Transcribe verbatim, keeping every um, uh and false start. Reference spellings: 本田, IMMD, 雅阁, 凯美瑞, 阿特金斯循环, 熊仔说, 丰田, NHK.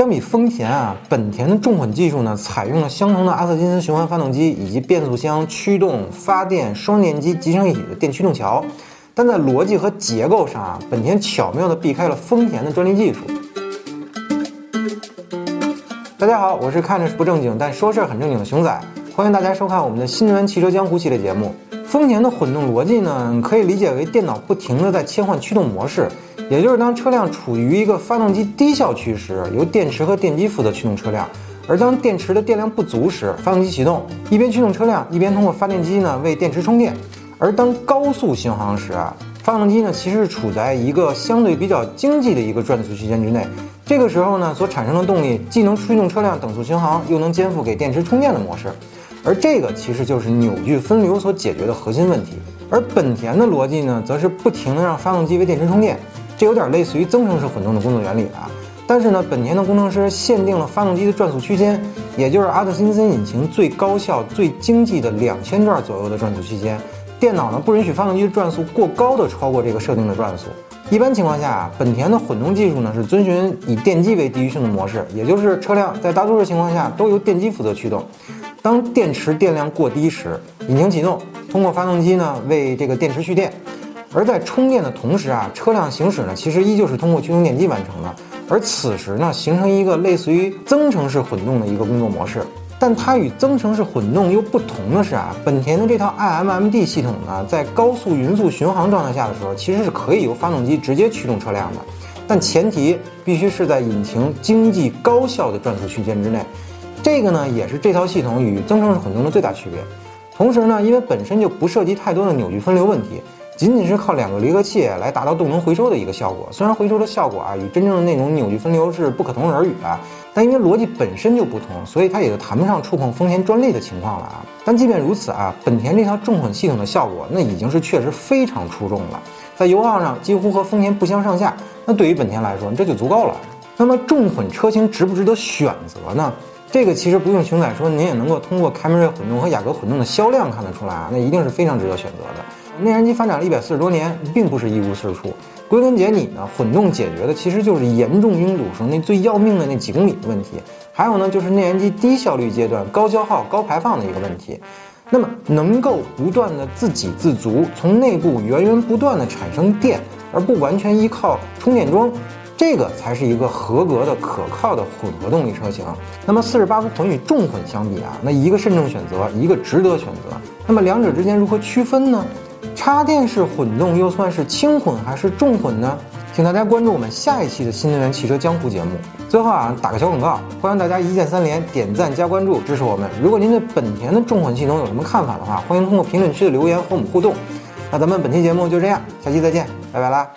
相比丰田啊，本田的重混技术呢，采用了相同的阿特金斯循环发动机以及变速箱、驱动、发电、双电机集成一体的电驱动桥，但在逻辑和结构上啊，本田巧妙地避开了丰田的专利技术。大家好，我是看着不正经但说事很正经的熊仔，欢迎大家收看我们的新能源汽车江湖系列节目。丰田的混动逻辑呢，可以理解为电脑不停地在切换驱动模式。也就是当车辆处于一个发动机低效区时，由电池和电机负责驱动车辆；而当电池的电量不足时，发动机启动，一边驱动车辆，一边通过发电机呢为电池充电。而当高速巡航时啊，发动机呢其实是处在一个相对比较经济的一个转速区间之内。这个时候呢，所产生的动力既能驱动车辆等速巡航，又能肩负给电池充电的模式。而这个其实就是扭矩分流所解决的核心问题。而本田的逻辑呢，则是不停地让发动机为电池充电。这有点类似于增程式混动的工作原理啊，但是呢，本田的工程师限定了发动机的转速区间，也就是阿特金斯引擎最高效、最经济的两千转左右的转速区间。电脑呢不允许发动机的转速过高的超过这个设定的转速。一般情况下，本田的混动技术呢是遵循以电机为第一性的模式，也就是车辆在大多数情况下都由电机负责驱动。当电池电量过低时，引擎启动，通过发动机呢为这个电池蓄电。而在充电的同时啊，车辆行驶呢，其实依旧是通过驱动电机完成的。而此时呢，形成一个类似于增程式混动的一个工作模式。但它与增程式混动又不同的是啊，本田的这套 I M M D 系统呢，在高速匀速巡航状态下的时候，其实是可以由发动机直接驱动车辆的，但前提必须是在引擎经济高效的转速区间之内。这个呢，也是这套系统与增程式混动的最大区别。同时呢，因为本身就不涉及太多的扭矩分流问题。仅仅是靠两个离合器来达到动能回收的一个效果，虽然回收的效果啊与真正的那种扭矩分流是不可同日而语啊，但因为逻辑本身就不同，所以它也就谈不上触碰丰田专利的情况了啊。但即便如此啊，本田这套重混系统的效果那已经是确实非常出众了，在油耗上几乎和丰田不相上下，那对于本田来说这就足够了。那么重混车型值不值得选择呢？这个其实不用熊仔说，您也能够通过凯美瑞混动和雅阁混动的销量看得出来啊，那一定是非常值得选择的。内燃机发展了一百四十多年，并不是一无是处。归根结底呢，混动解决的其实就是严重拥堵时那最要命的那几公里的问题，还有呢就是内燃机低效率阶段高消耗、高排放的一个问题。那么能够不断的自给自足，从内部源源不断的产生电，而不完全依靠充电桩，这个才是一个合格的、可靠的混合动力车型。那么四十八伏混与重混相比啊，那一个慎重选择，一个值得选择。那么两者之间如何区分呢？插电式混动又算是轻混还是重混呢？请大家关注我们下一期的新能源汽车江湖节目。最后啊，打个小广告，欢迎大家一键三连点赞加关注支持我们。如果您对本田的重混系统有什么看法的话，欢迎通过评论区的留言和我们互动。那咱们本期节目就这样，下期再见，拜拜啦。